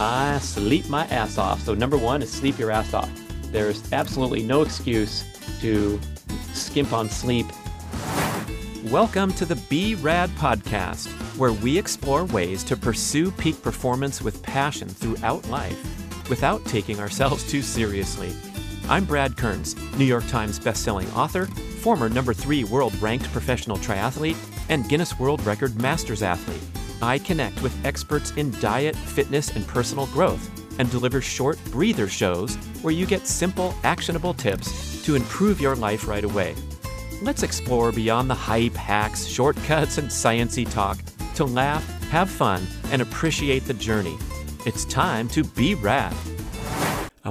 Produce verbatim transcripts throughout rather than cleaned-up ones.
I sleep my ass off. So number one is sleep your ass off. There's absolutely no excuse to skimp on sleep. Welcome to the B.rad Podcast, where we explore ways to pursue peak performance with passion throughout life without taking ourselves too seriously. I'm Brad Kearns, New York Times bestselling author, former number three world-ranked professional triathlete, and Guinness World Record Masters athlete. I connect with experts in diet, fitness, and personal growth, and deliver short Breather shows where you get simple, actionable tips to improve your life right away. Let's explore beyond the hype, hacks, shortcuts, and sciencey talk to laugh, have fun, and appreciate the journey. It's time to be rad. I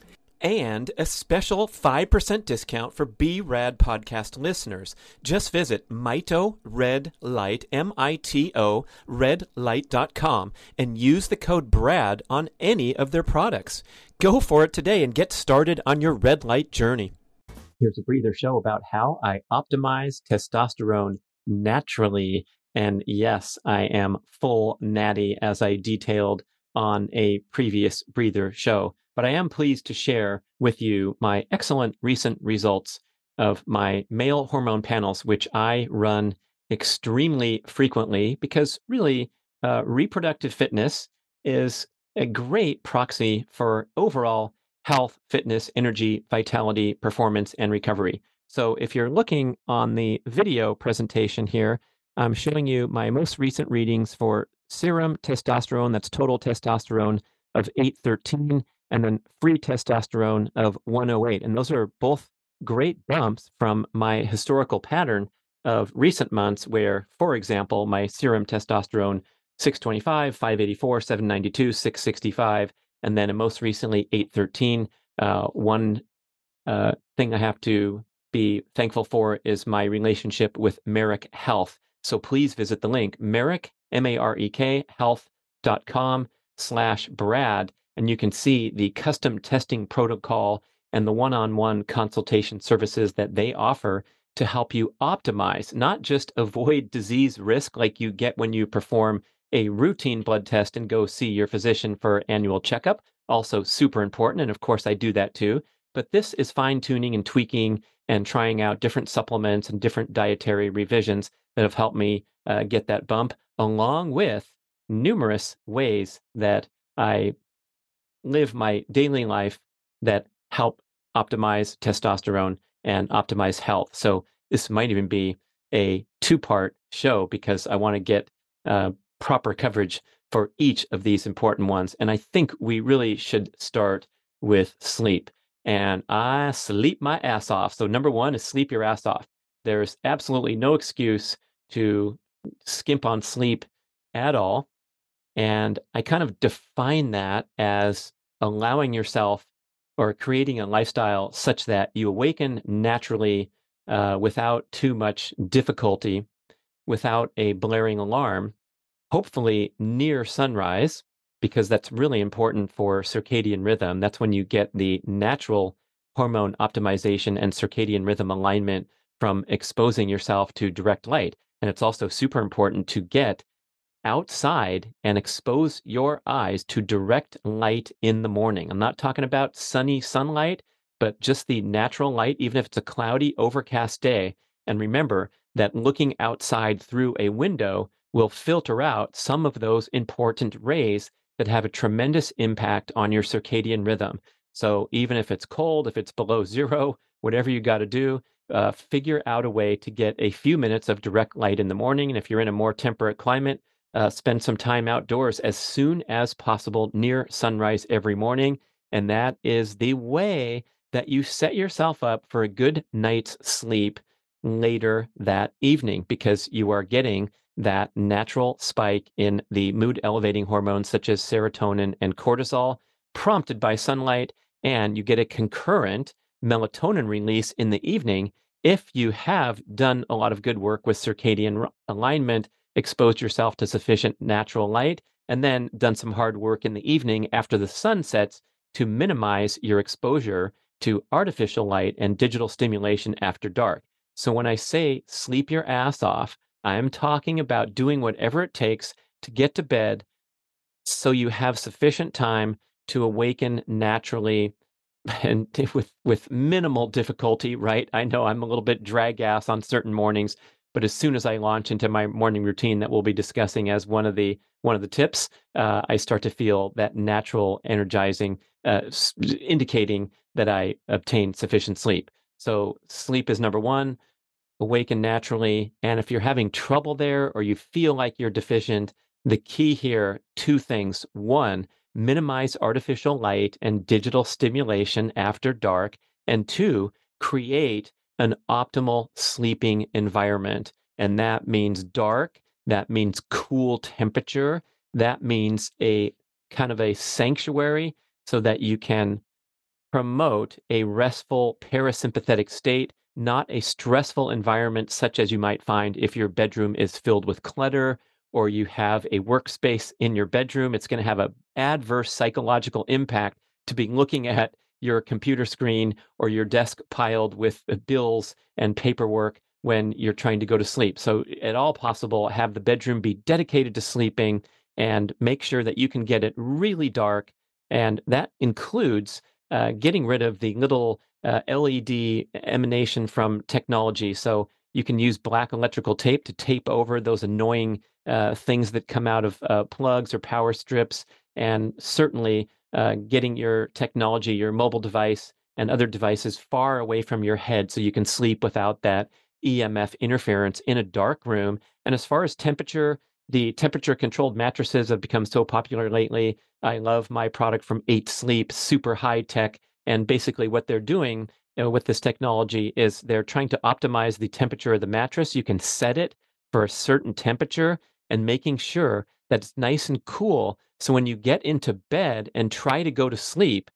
and a special five percent discount for B.rad Podcast listeners. Just visit Mito Red Light, M I T O, red light dot com, and use the code BRAD on any of their products. Go for it today and get started on your red light journey. Here's a Breather show about how I optimize testosterone naturally. And yes, I am full natty, as I detailed on a previous Breather show. But I am pleased to share with you my excellent recent results of my male hormone panels, which I run extremely frequently because really uh, reproductive fitness is a great proxy for overall health, fitness, energy, vitality, performance, and recovery. So if you're looking on the video presentation here, I'm showing you my most recent readings for serum testosterone, that's total testosterone, of eight thirteen. And then free testosterone of one oh eight. And those are both great bumps from my historical pattern of recent months where, for example, my serum testosterone six twenty-five, five eighty-four, seven ninety-two, six sixty-five, and then most recently eight thirteen. Uh, one uh, thing I have to be thankful for is my relationship with Merrick Health. So please visit the link, Merrick, M A R E K, health.com slash Brad. And you can see the custom testing protocol and the one-on-one consultation services that they offer to help you optimize, not just avoid disease risk like you get when you perform a routine blood test and go see your physician for annual checkup. Also super important. And of course, I do that too. But this is fine-tuning and tweaking and trying out different supplements and different dietary revisions that have helped me uh, get that bump, along with numerous ways that I live my daily life that help optimize testosterone and optimize health. So this might even be a two-part show because I want to get uh, proper coverage for each of these important ones. And I think we really should start with sleep. And I sleep my ass off. So number one is sleep your ass off. There's absolutely no excuse to skimp on sleep at all. And I kind of define that as allowing yourself or creating a lifestyle such that you awaken naturally uh, without too much difficulty, without a blaring alarm, hopefully near sunrise, because that's really important for circadian rhythm. That's when you get the natural hormone optimization and circadian rhythm alignment from exposing yourself to direct light. And it's also super important to get outside and expose your eyes to direct light in the morning. I'm not talking about sunny sunlight, but just the natural light, even if it's a cloudy, overcast day. And remember that looking outside through a window will filter out some of those important rays that have a tremendous impact on your circadian rhythm. So even if it's cold, if it's below zero, whatever you got to do, uh, figure out a way to get a few minutes of direct light in the morning. And if you're in a more temperate climate, uh, spend some time outdoors as soon as possible near sunrise every morning. And that is the way that you set yourself up for a good night's sleep later that evening, because you are getting that natural spike in the mood-elevating hormones such as serotonin and cortisol prompted by sunlight, and you get a concurrent melatonin release in the evening if you have done a lot of good work with circadian alignment, exposed yourself to sufficient natural light, and then done some hard work in the evening after the sun sets to minimize your exposure to artificial light and digital stimulation after dark. So when I say sleep your ass off, I'm talking about doing whatever it takes to get to bed so you have sufficient time to awaken naturally and with, with minimal difficulty, right? I know I'm a little bit drag-ass on certain mornings, but as soon as I launch into my morning routine that we'll be discussing as one of the one of the tips, uh, I start to feel that natural energizing, uh, indicating that I obtained sufficient sleep. So sleep is number one. Awaken naturally. And if you're having trouble there or you feel like you're deficient, the key here, two things. One, minimize artificial light and digital stimulation after dark. And two, create an optimal sleeping environment. And that means dark. That means cool temperature. That means a kind of a sanctuary so that you can promote a restful parasympathetic state, not a stressful environment such as you might find if your bedroom is filled with clutter or you have a workspace in your bedroom. It's going to have an adverse psychological impact to be looking at your computer screen or your desk piled with bills and paperwork when you're trying to go to sleep. So at all possible, have the bedroom be dedicated to sleeping and make sure that you can get it really dark. And that includes uh, getting rid of the little Uh, L E D emanation from technology. So you can use black electrical tape to tape over those annoying uh, things that come out of uh, plugs or power strips. And certainly uh, getting your technology, your mobile device and other devices far away from your head so you can sleep without that E M F interference in a dark room. And as far as temperature, the temperature-controlled mattresses have become so popular lately. I love my product from Eight Sleep, super high-tech. And basically what they're doing you know, with this technology is they're trying to optimize the temperature of the mattress. You can set it for a certain temperature and making sure that it's nice and cool. So when you get into bed and try to go to sleep,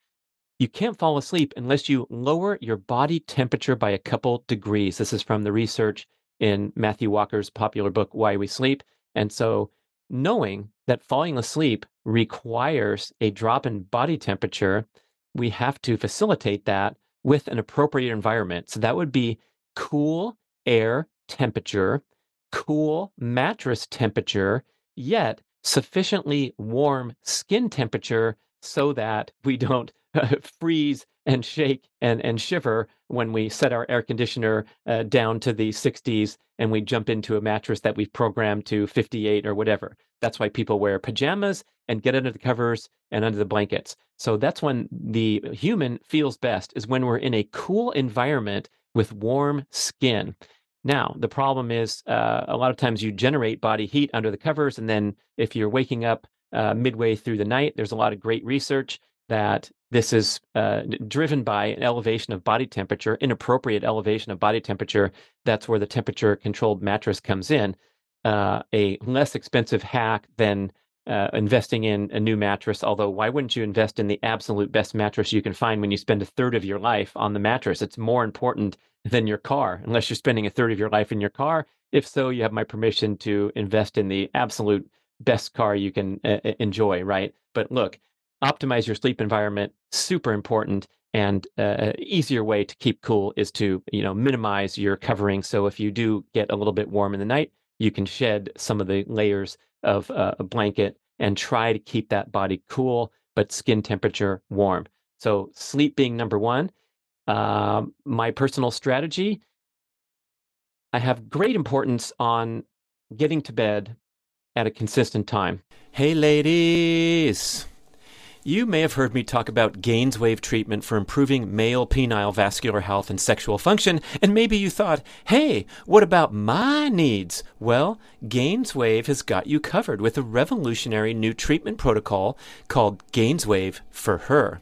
you can't fall asleep unless you lower your body temperature by a couple degrees. This is from the research in Matthew Walker's popular book, Why We Sleep. And so knowing that falling asleep requires a drop in body temperature, we have to facilitate that with an appropriate environment. So that would be cool air temperature, cool mattress temperature, yet sufficiently warm skin temperature so that we don't uh, freeze and shake and, and shiver when we set our air conditioner uh, down to the sixties and we jump into a mattress that we've programmed to fifty-eight or whatever. That's why people wear pajamas and get under the covers and under the blankets. So that's when the human feels best, is when we're in a cool environment with warm skin. Now, the problem is uh, a lot of times you generate body heat under the covers, and then if you're waking up uh, midway through the night, there's a lot of great research that this is uh, driven by an elevation of body temperature, inappropriate elevation of body temperature. That's where the temperature-controlled mattress comes in. Uh, a less expensive hack than uh, investing in a new mattress, although why wouldn't you invest in the absolute best mattress you can find when you spend a third of your life on the mattress? It's more important than your car, unless you're spending a third of your life in your car. If so, you have my permission to invest in the absolute best car you can uh, enjoy, right? But look, optimize your sleep environment, super important, and uh, easier way to keep cool is to, you know, minimize your covering. So if you do get a little bit warm in the night, you can shed some of the layers of uh, a blanket and try to keep that body cool, but skin temperature warm. So sleep being number one. Uh, my personal strategy, I have great importance on getting to bed at a consistent time. Hey, ladies. You may have heard me talk about GainsWave treatment for improving male penile vascular health and sexual function, and maybe you thought, hey, what about my needs? Well, GainsWave has got you covered with a revolutionary new treatment protocol called GainsWave for Her.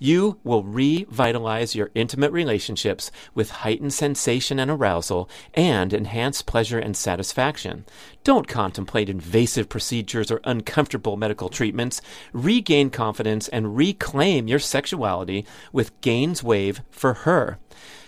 You will revitalize your intimate relationships with heightened sensation and arousal and enhanced pleasure and satisfaction. Don't contemplate invasive procedures or uncomfortable medical treatments. Regain confidence and reclaim your sexuality with GainsWave for Her.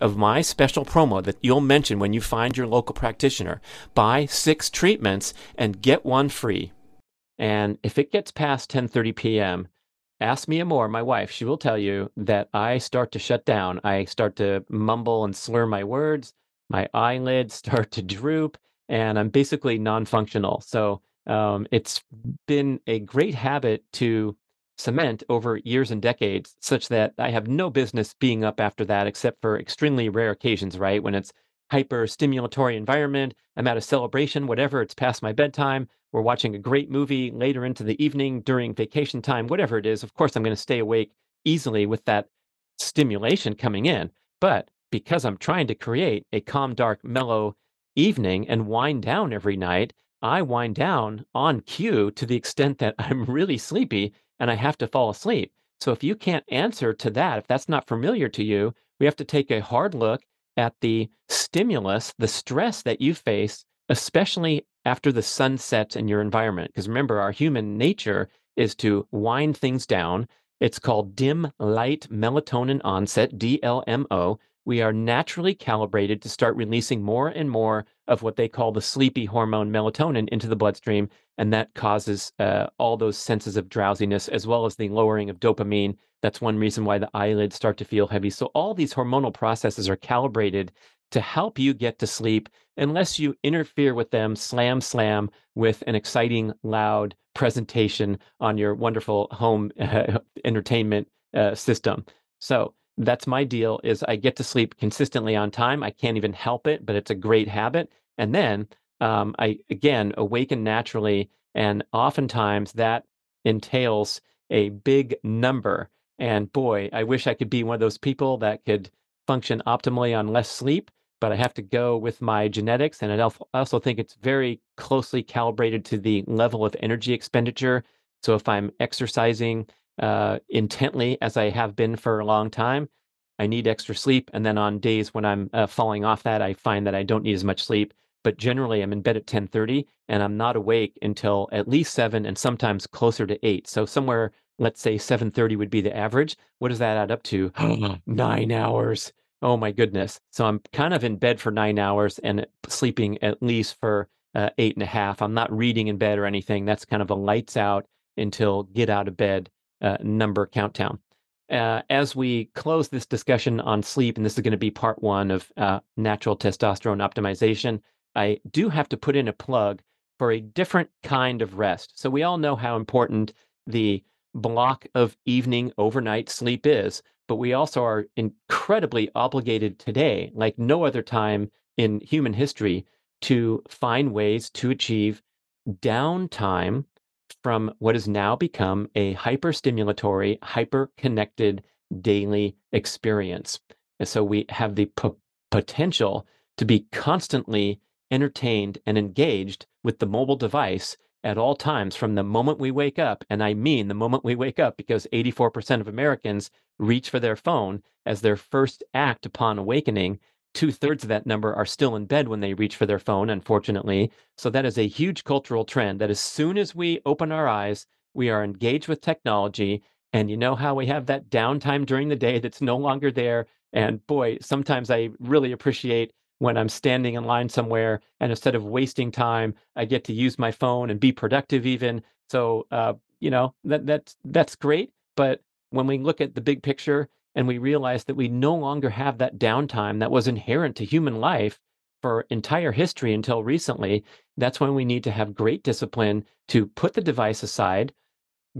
of my special promo that you'll mention when you find your local practitioner. Buy six treatments and get one free. And if it gets past ten thirty p.m., ask Mia Moore, my wife. She will tell you that I start to shut down. I start to mumble and slur my words. My eyelids start to droop, and I'm basically non-functional. So um, it's been a great habit to cement over years and decades, such that I have no business being up after that, except for extremely rare occasions, right? When it's hyper-stimulatory environment, I'm at a celebration, whatever, it's past my bedtime, we're watching a great movie later into the evening, during vacation time, whatever it is, of course, I'm going to stay awake easily with that stimulation coming in. But because I'm trying to create a calm, dark, mellow evening and wind down every night, I wind down on cue to the extent that I'm really sleepy and I have to fall asleep. So if you can't answer to that, if that's not familiar to you, we have to take a hard look at the stimulus, the stress that you face, especially after the sun sets in your environment. Because remember, our human nature is to wind things down. It's called dim light melatonin onset, D L M O. We are naturally calibrated to start releasing more and more of what they call the sleepy hormone melatonin into the bloodstream, and that causes uh, all those senses of drowsiness, as well as the lowering of dopamine. That's one reason why the eyelids start to feel heavy. So all these hormonal processes are calibrated to help you get to sleep, unless you interfere with them, slam, slam, with an exciting, loud presentation on your wonderful home uh, entertainment uh, system. So that's my deal, is I get to sleep consistently on time. I can't even help it, but it's a great habit. And then um, I, again, awaken naturally And oftentimes that entails a big number. And boy, I wish I could be one of those people that could function optimally on less sleep, but I have to go with my genetics. And I also think it's very closely calibrated to the level of energy expenditure. So if I'm exercising uh, intently, as I have been for a long time, I need extra sleep. And then on days when I'm uh, falling off that, I find that I don't need as much sleep. But generally, I'm in bed at ten thirty, and I'm not awake until at least seven and sometimes closer to eight. So somewhere, let's say seven thirty would be the average. What does that add up to? Nine hours. Oh, my goodness. So I'm kind of in bed for nine hours and sleeping at least for uh, eight and a half. I'm not reading in bed or anything. That's kind of a lights out until get out of bed uh, number countdown. Uh, as we close this discussion on sleep, and this is going to be part one of uh, natural testosterone optimization, I do have to put in a plug for a different kind of rest. So we all know how important the block of evening overnight sleep is, but we also are incredibly obligated today, like no other time in human history, to find ways to achieve downtime from what has now become a hyper-stimulatory, hyper-connected daily experience. And so we have the p- potential to be constantly entertained and engaged with the mobile device at all times from the moment we wake up. And I mean the moment we wake up, because eighty-four percent of Americans reach for their phone as their first act upon awakening. Two-thirds of that number are still in bed when they reach for their phone, unfortunately. So that is a huge cultural trend that as soon as we open our eyes, we are engaged with technology. And you know how we have that downtime during the day that's no longer there. And boy, sometimes I really appreciate when I'm standing in line somewhere, and instead of wasting time, I get to use my phone and be productive even. So, uh, you know, that that's, that's great. But when we look at the big picture and we realize that we no longer have that downtime that was inherent to human life for entire history until recently, that's when we need to have great discipline to put the device aside,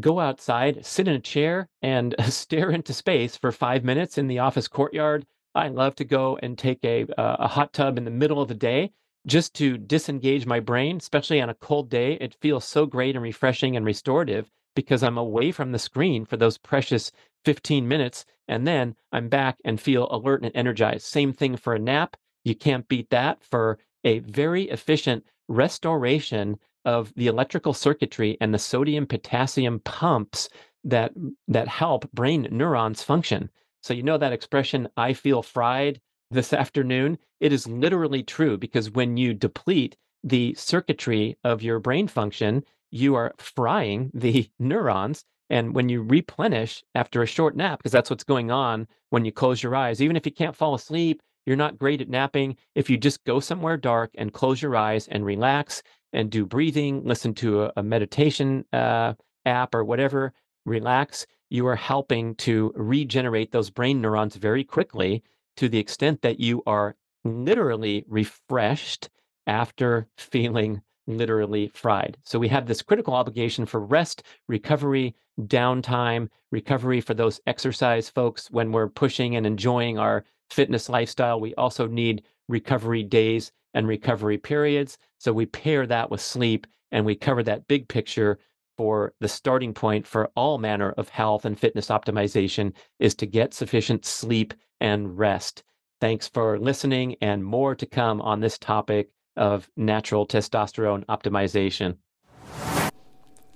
go outside, sit in a chair, and stare into space for five minutes in the office courtyard. I love to go and take a uh, a hot tub in the middle of the day just to disengage my brain, especially on a cold day. It feels so great and refreshing and restorative because I'm away from the screen for those precious fifteen minutes, and then I'm back and feel alert and energized. Same thing for a nap. You can't beat that for a very efficient restoration of the electrical circuitry and the sodium potassium pumps that that help brain neurons function. So you know that expression, I feel fried this afternoon? It is literally true, because when you deplete the circuitry of your brain function, you are frying the neurons. And when you replenish after a short nap, because that's what's going on when you close your eyes, even if you can't fall asleep, you're not great at napping. If you just go somewhere dark and close your eyes and relax and do breathing, listen to a, a meditation uh, app or whatever, relax, you are helping to regenerate those brain neurons very quickly, to the extent that you are literally refreshed after feeling literally fried. So we have this critical obligation for rest, recovery, downtime, recovery for those exercise folks. When we're pushing and enjoying our fitness lifestyle, we also need recovery days and recovery periods. So we pair that with sleep, and we cover that big picture. For the starting point for all manner of health and fitness optimization is to get sufficient sleep and rest. Thanks for listening, and more to come on this topic of natural testosterone optimization.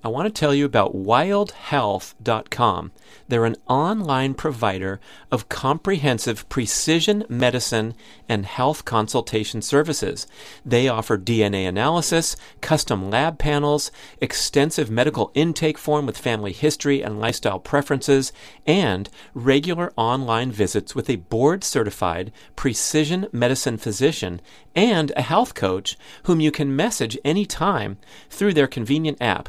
I want to tell you about wild health dot com. They're an online provider of comprehensive precision medicine and health consultation services. They offer D N A analysis, custom lab panels, extensive medical intake form with family history and lifestyle preferences, and regular online visits with a board-certified precision medicine physician and a health coach whom you can message anytime through their convenient app.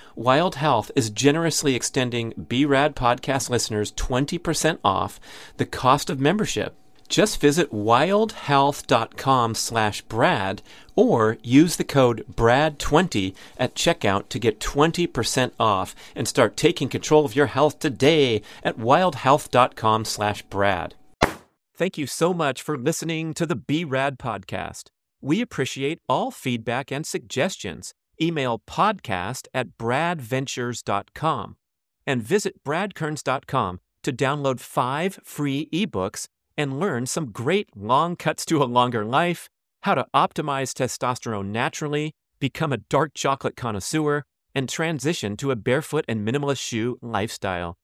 Wild Health is generously extending B.rad Podcast listeners twenty percent off the cost of membership. Just visit wildhealth.com slash Brad or use the code brad twenty at checkout to get twenty percent off and start taking control of your health today at wildhealth.com slash Brad. Thank you so much for listening to the B.rad Podcast. We appreciate all feedback and suggestions. Email podcast at brad ventures dot com and visit brad kearns dot com to download five free ebooks and learn some great long cuts to a longer life, how to optimize testosterone naturally, become a dark chocolate connoisseur, and transition to a barefoot and minimalist shoe lifestyle.